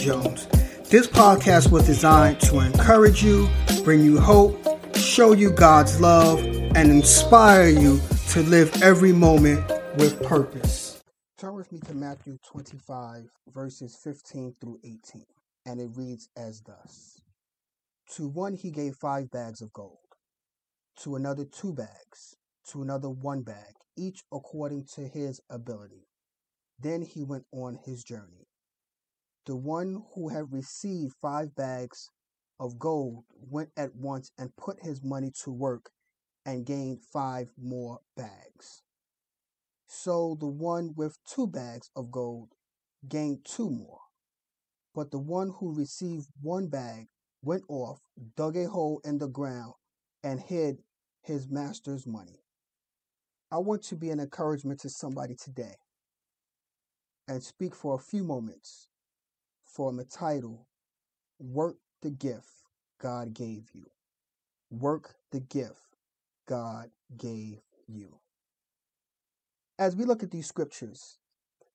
Jones. This podcast was designed to encourage you, bring you hope, show you God's love, and inspire you to live every moment with purpose. Turn with me to Matthew 25, verses 15 through 18, and it reads as thus. To one he gave 5 bags of gold, to another 2 bags, to another 1 bag, each according to his ability. Then he went on his journey. The one who had received 5 bags of gold went at once and put his money to work and gained 5 more bags. So the one with 2 bags of gold gained 2 more. But the one who received 1 bag went off, dug a hole in the ground, and hid his master's money. I want to be an encouragement to somebody today and speak for a few moments from the title, Work the Gift God Gave You. Work the Gift God Gave You. As we look at these scriptures,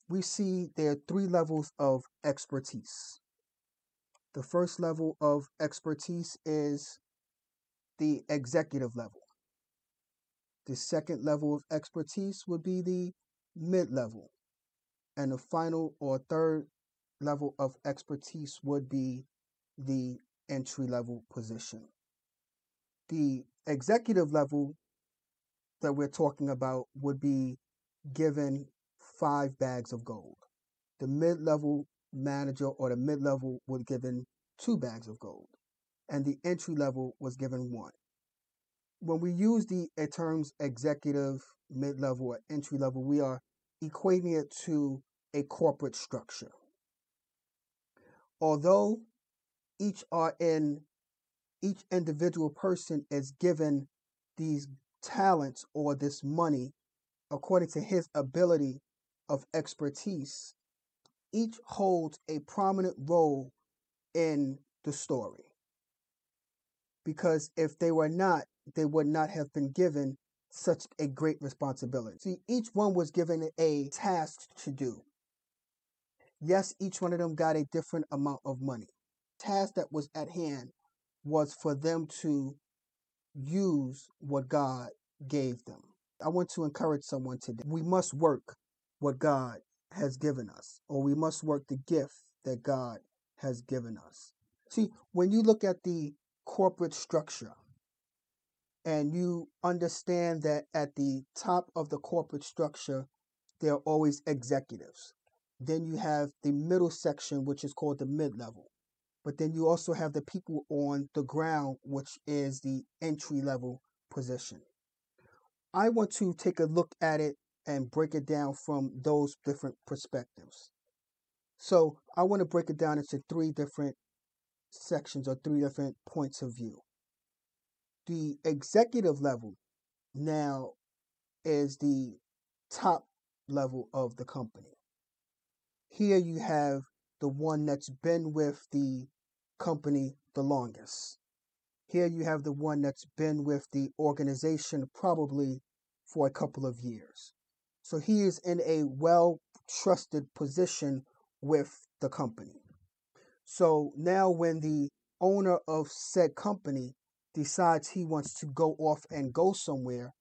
we see there are 3 levels of expertise. The first level of expertise is the executive level. The second level of expertise would be the mid-level. And the final or third level of expertise would be the entry-level position. The executive level that we're talking about would be given 5 bags of gold. The mid-level manager or the mid-level was given 2 bags of gold, and the entry-level was given 1. When we use the terms executive, mid-level, or entry-level, we are equating it to a corporate structure. Although each individual person is given these talents or this money according to his ability of expertise, each holds a prominent role in the story. Because if they were not, they would not have been given such a great responsibility. See, each one was given a task to do. Yes, each one of them got a different amount of money. The task that was at hand was for them to use what God gave them. I want to encourage someone today. We must work what God has given us, or we must work the gift that God has given us. See, when you look at the corporate structure and you understand that at the top of the corporate structure, there are always executives. Then you have the middle section, which is called the mid-level. But then you also have the people on the ground, which is the entry-level position. I want to take a look at it and break it down from those different perspectives. So I want to break it down into 3 different sections or 3 different points of view. The executive level now is the top level of the company. Here you have the one that's been with the company the longest. Here you have the one that's been with the organization probably for a couple of years. So he is in a well-trusted position with the company. So now when the owner of said company decides he wants to go off and go somewhere,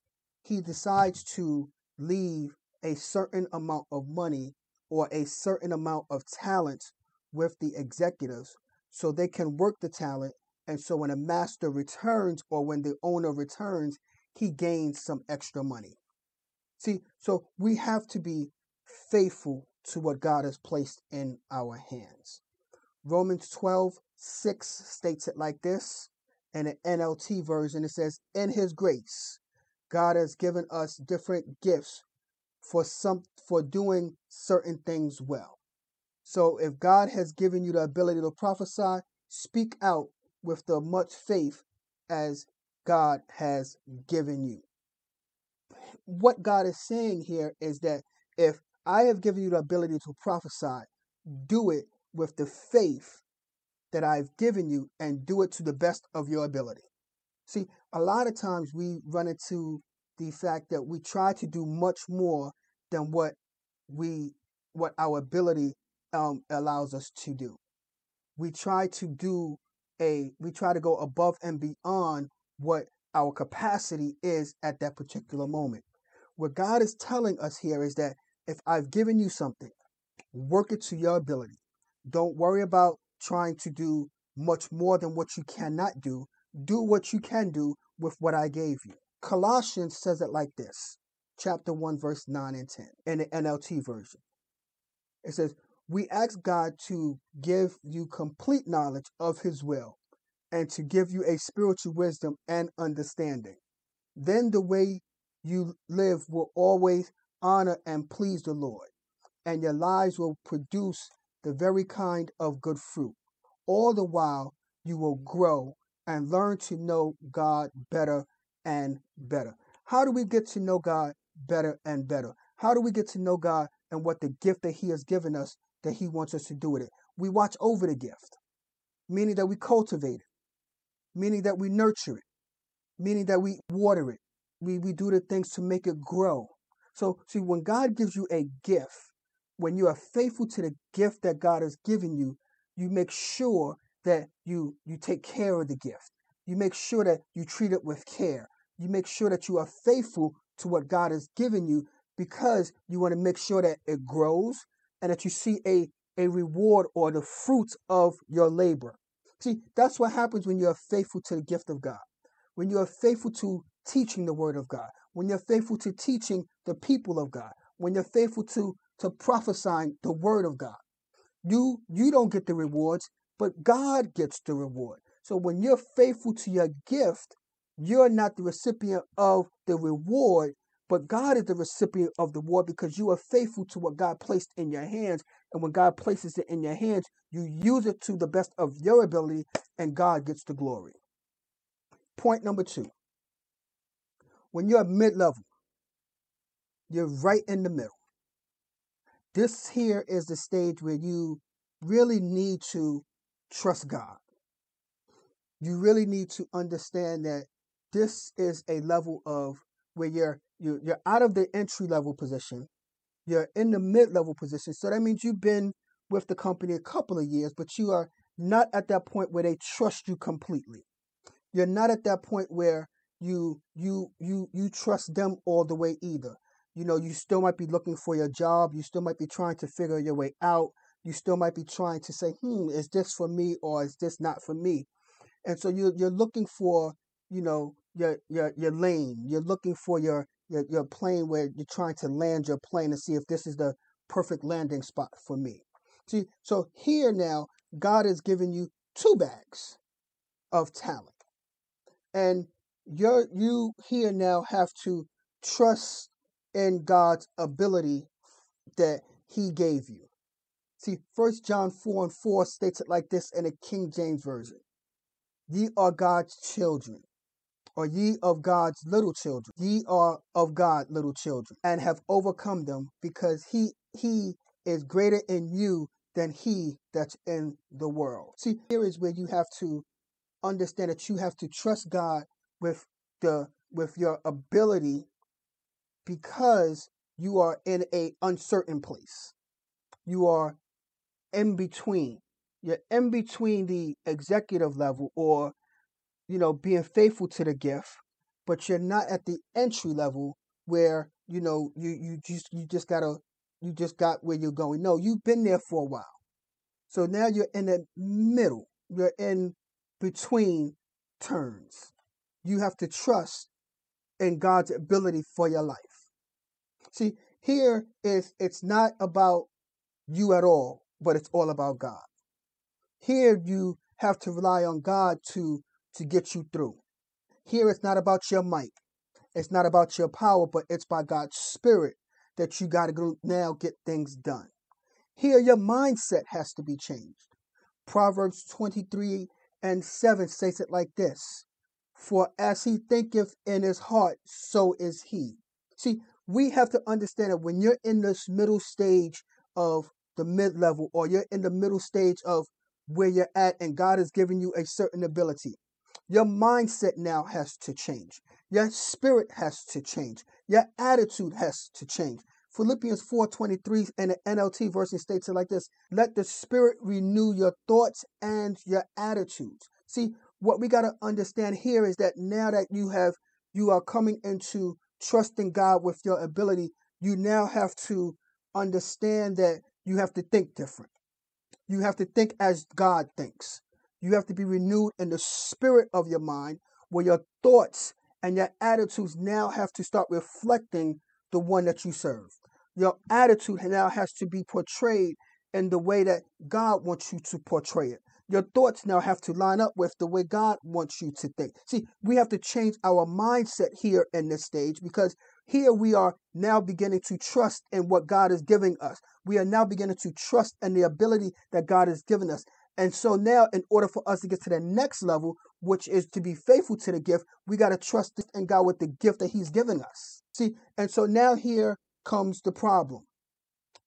he decides to leave a certain amount of money or a certain amount of talent with the executives so they can work the talent. And so when a master returns or when the owner returns, he gains some extra money. See, so we have to be faithful to what God has placed in our hands. Romans 12:6 states it like this. In an NLT version, it says, in his grace, God has given us different gifts for doing certain things well. So if God has given you the ability to prophesy, speak out with the much faith as God has given you. What God is saying here is that if I have given you the ability to prophesy, do it with the faith that I've given you and do it to the best of your ability. See, a lot of times we run into the fact that we try to do much more than what our ability allows us to do. We try to go above and beyond what our capacity is at that particular moment. What God is telling us here is that if I've given you something, work it to your ability. Don't worry about trying to do much more than what you cannot do. Do what you can do with what I gave you. Colossians says it like this, chapter 1, verse 9 and 10, in the NLT version. It says, we ask God to give you complete knowledge of his will and to give you a spiritual wisdom and understanding. Then the way you live will always honor and please the Lord, and your lives will produce the very kind of good fruit. All the while, you will grow and learn to know God better and better. How do we get to know God better and better? How do we get to know God and what the gift that he has given us that he wants us to do with it? We watch over the gift, meaning that we cultivate it, meaning that we nurture it, meaning that we water it. We do the things to make it grow. So, see, when God gives you a gift, when you are faithful to the gift that God has given you, you make sure that you take care of the gift. You make sure that you treat it with care. You make sure that you are faithful to what God has given you, because you want to make sure that it grows and that you see a reward or the fruits of your labor. See, that's what happens when you are faithful to the gift of God, when you are faithful to teaching the word of God, when you're faithful to teaching the people of God, when you're faithful to prophesying the word of God. You don't get the rewards, but God gets the reward. So when you're faithful to your gift, you're not the recipient of the reward, but God is the recipient of the reward, because you are faithful to what God placed in your hands. And when God places it in your hands, you use it to the best of your ability, and God gets the glory. Point number 2. When you're mid-level, you're right in the middle. This here is the stage where you really need to trust God. You really need to understand that this is a level of where you're out of the entry level position. You're in the mid-level position. So that means you've been with the company a couple of years, but you are not at that point where they trust you completely. You're not at that point where you trust them all the way either. You know, you still might be looking for your job. You still might be trying to figure your way out. You still might be trying to say, is this for me or is this not for me? And so you're looking for, you know, your lane. You're looking for your plane, where you're trying to land your plane and see if this is the perfect landing spot for me. See, so here now, God has given you 2 bags of talent. And you here now have to trust in God's ability that he gave you. See, 1 John 4:4 states it like this in the King James Version. Ye are God's children, or ye of God's little children. Ye are of God little children, and have overcome them, because he is greater in you than he that's in the world. See, here is where you have to understand that you have to trust God with your ability, because you are in a uncertain place. You are in between. You're in between the executive level, or, you know, being faithful to the gift, but you're not at the entry level where, you know, you just got where you're going. No, you've been there for a while. So now you're in the middle. You're in between turns. You have to trust in God's ability for your life. See, here it's not about you at all, but it's all about God. Here you have to rely on God to get you through. Here it's not about your might. It's not about your power, but it's by God's spirit that you got to now get things done. Here, your mindset has to be changed. Proverbs 23:7 states it like this: for as he thinketh in his heart, so is he. See, we have to understand that when you're in this middle stage of the mid-level, or you're in the middle stage of where you're at, and God has given you a certain ability, your mindset now has to change. Your spirit has to change. Your attitude has to change. Philippians 4:23 and the NLT version states it like this: let the spirit renew your thoughts and your attitudes. See, what we got to understand here is that now that you are coming into trusting God with your ability, you now have to understand that you have to think different. You have to think as God thinks. You have to be renewed in the spirit of your mind, where your thoughts and your attitudes now have to start reflecting the one that you serve. Your attitude now has to be portrayed in the way that God wants you to portray it. Your thoughts now have to line up with the way God wants you to think. See, we have to change our mindset here in this stage, because here we are now beginning to trust in what God is giving us. We are now beginning to trust in the ability that God has given us. And so now, in order for us to get to the next level, which is to be faithful to the gift, we got to trust in God with the gift that he's given us. See, and so now here comes the problem.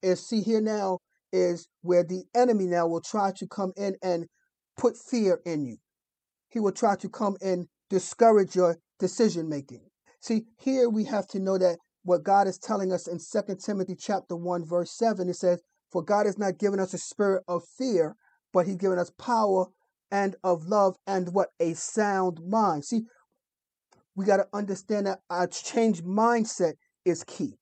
And see, here now is where the enemy now will try to come in and put fear in you. He will try to come and discourage your decision making. See, here we have to know that what God is telling us in 2 Timothy chapter 1, verse 7, it says, for God has not given us a spirit of fear, but he's given us power and of love and what? A sound mind. See, we got to understand that our changed mindset is key.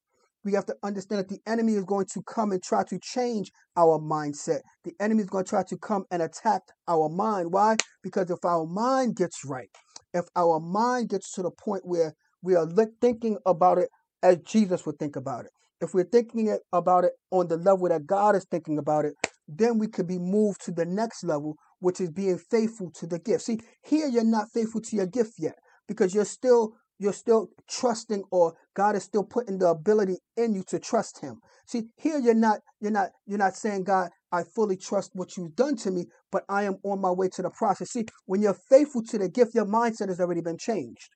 We have to understand that the enemy is going to come and try to change our mindset. The enemy is going to try to come and attack our mind. Why? Because if our mind gets right, if our mind gets to the point where we are thinking about it as Jesus would think about it, if we're thinking about it on the level that God is thinking about it, then we could be moved to the next level, which is being faithful to the gift. See, here you're not faithful to your gift yet, because you're still trusting, or God is still putting the ability in you to trust him. See, here you're not saying, God, I fully trust what you've done to me, but I am on my way to the process. See, when you're faithful to the gift, your mindset has already been changed.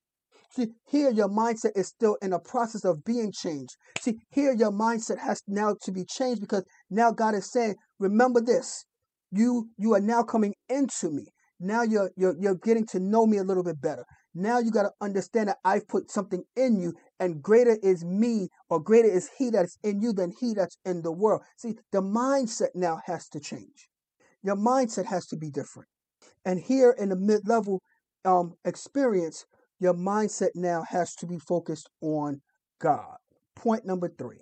See, here your mindset is still in the process of being changed. See, here your mindset has now to be changed, because now God is saying, remember this, you are now coming into me. Now you're getting to know me a little bit better. Now you got to understand that I've put something in you, and greater is me, or greater is he that's in you than he that's in the world. See, the mindset now has to change. Your mindset has to be different. And here in the mid-level experience, your mindset now has to be focused on God. Point number 3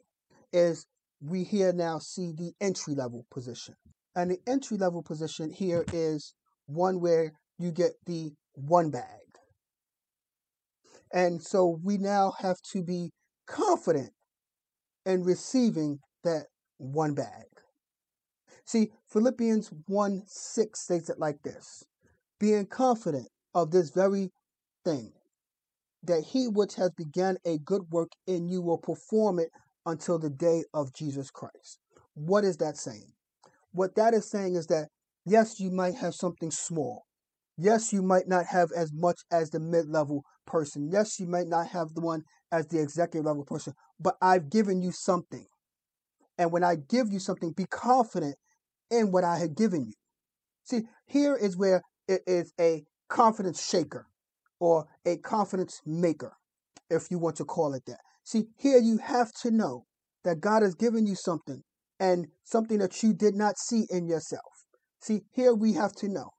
is we here now see the entry-level position. And the entry-level position here is one where you get the one bag. And so we now have to be confident in receiving that one bag. See, Philippians 1:6 states it like this: being confident of this very thing, that he which has begun a good work in you will perform it until the day of Jesus Christ. What is that saying? What that is saying is that, yes, you might have something small. Yes, you might not have as much as the mid-level person. Yes, you might not have the one as the executive level person, but I've given you something. And when I give you something, be confident in what I have given you. See, here is where it is a confidence shaker, or a confidence maker, if you want to call it that. See, here you have to know that God has given you something, and something that you did not see in yourself. See, here we have to know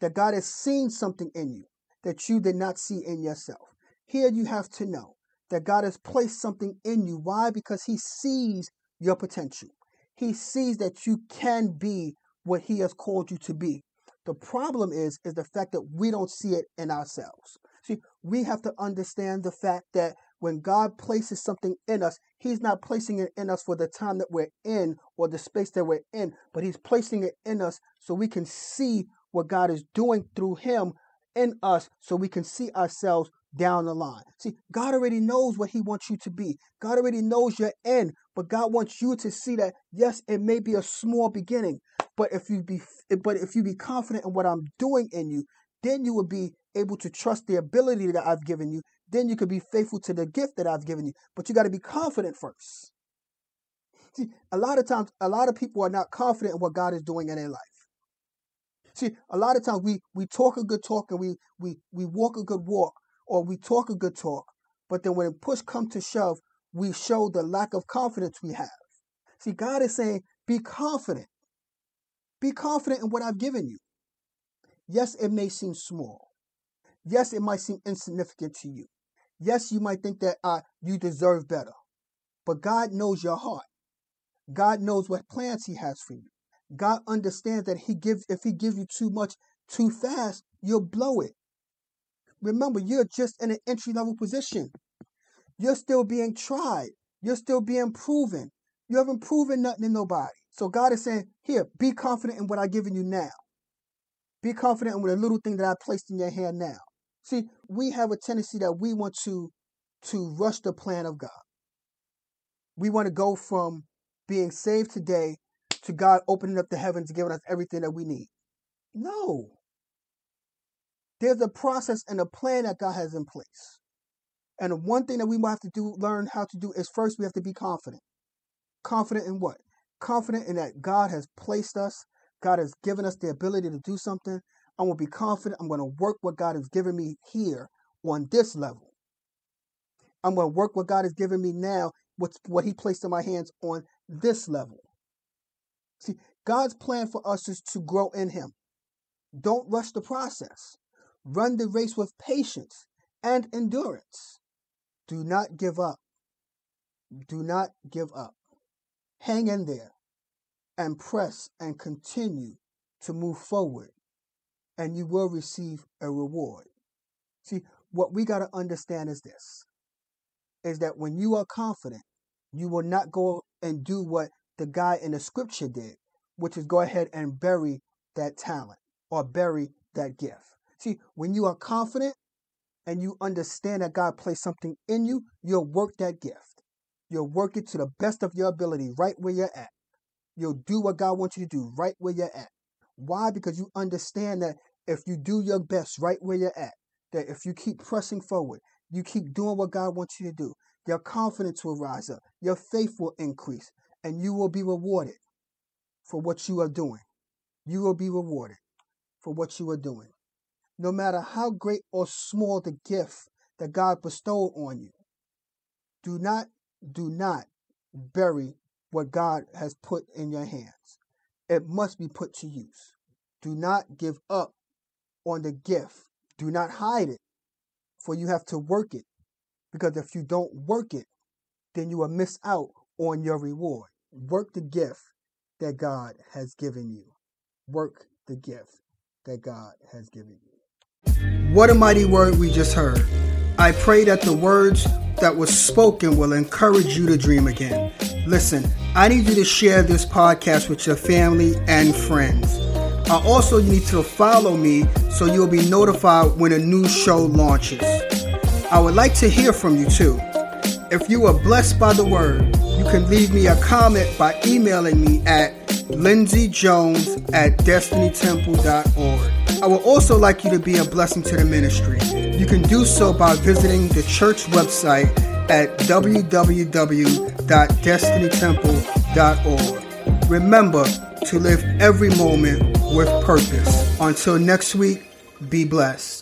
that God has seen something in you that you did not see in yourself. Here you have to know that God has placed something in you. Why? Because he sees your potential. He sees that you can be what he has called you to be. The problem is the fact that we don't see it in ourselves. See, we have to understand the fact that when God places something in us, he's not placing it in us for the time that we're in or the space that we're in, but he's placing it in us so we can see what God is doing through him in us, so we can see ourselves down the line. See, God already knows what he wants you to be. God already knows your end, but God wants you to see that, yes, it may be a small beginning, but if you be confident in what I'm doing in you, then you will be able to trust the ability that I've given you. Then you could be faithful to the gift that I've given you. But you got to be confident first. See, a lot of times, a lot of people are not confident in what God is doing in their life. See, a lot of times we talk a good talk and we walk a good walk, or we talk a good talk, but then when push comes to shove, we show the lack of confidence we have. See, God is saying, be confident. Be confident in what I've given you. Yes, it may seem small. Yes, it might seem insignificant to you. Yes, you might think that you deserve better. But God knows your heart. God knows what plans he has for you. God understands that if he gives you too much too fast, you'll blow it. Remember, you're just in an entry-level position. You're still being tried. You're still being proven. You haven't proven nothing to nobody. So God is saying, here, be confident in what I've given you now. Be confident in the little thing that I placed in your hand now. See, we have a tendency that we want to rush the plan of God. We want to go from being saved today to God opening up the heavens and giving us everything that we need. No. There's a process and a plan that God has in place. And one thing that we might have to learn how to do is, first, we have to be confident. Confident in what? Confident in that God has placed us. God has given us the ability to do something. I'm going to be confident. I'm going to work what God has given me here on this level. I'm going to work what God has given me now, what he placed in my hands on this level. See, God's plan for us is to grow in him. Don't rush the process. Run the race with patience and endurance. Do not give up. Do not give up. Hang in there and press and continue to move forward, and you will receive a reward. See, what we got to understand is this, is that when you are confident, you will not go and do what the guy in the scripture did, which is go ahead and bury that talent or bury that gift. See, when you are confident and you understand that God placed something in you, you'll work that gift. You'll work it to the best of your ability right where you're at. You'll do what God wants you to do right where you're at. Why? Because you understand that if you do your best right where you're at, that if you keep pressing forward, you keep doing what God wants you to do, your confidence will rise up, your faith will increase, and you will be rewarded for what you are doing. You will be rewarded for what you are doing. No matter how great or small the gift that God bestowed on you, do not bury what God has put in your hands. It must be put to use. Do not give up on the gift. Do not hide it, for you have to work it. Because if you don't work it, then you will miss out on your reward. Work the gift that God has given you. Work the gift that God has given you. What a mighty word we just heard. I pray that the words that were spoken will encourage you to dream again. Listen, I need you to share this podcast with your family and friends. I also need to follow me so you'll be notified when a new show launches. I would like to hear from you too. If you are blessed by the word, you can leave me a comment by emailing me at lindseyjones@destinytemple.org. I would also like you to be a blessing to the ministry. You can do so by visiting the church website at www.destinytemple.org. Remember to live every moment with purpose. Until next week, be blessed.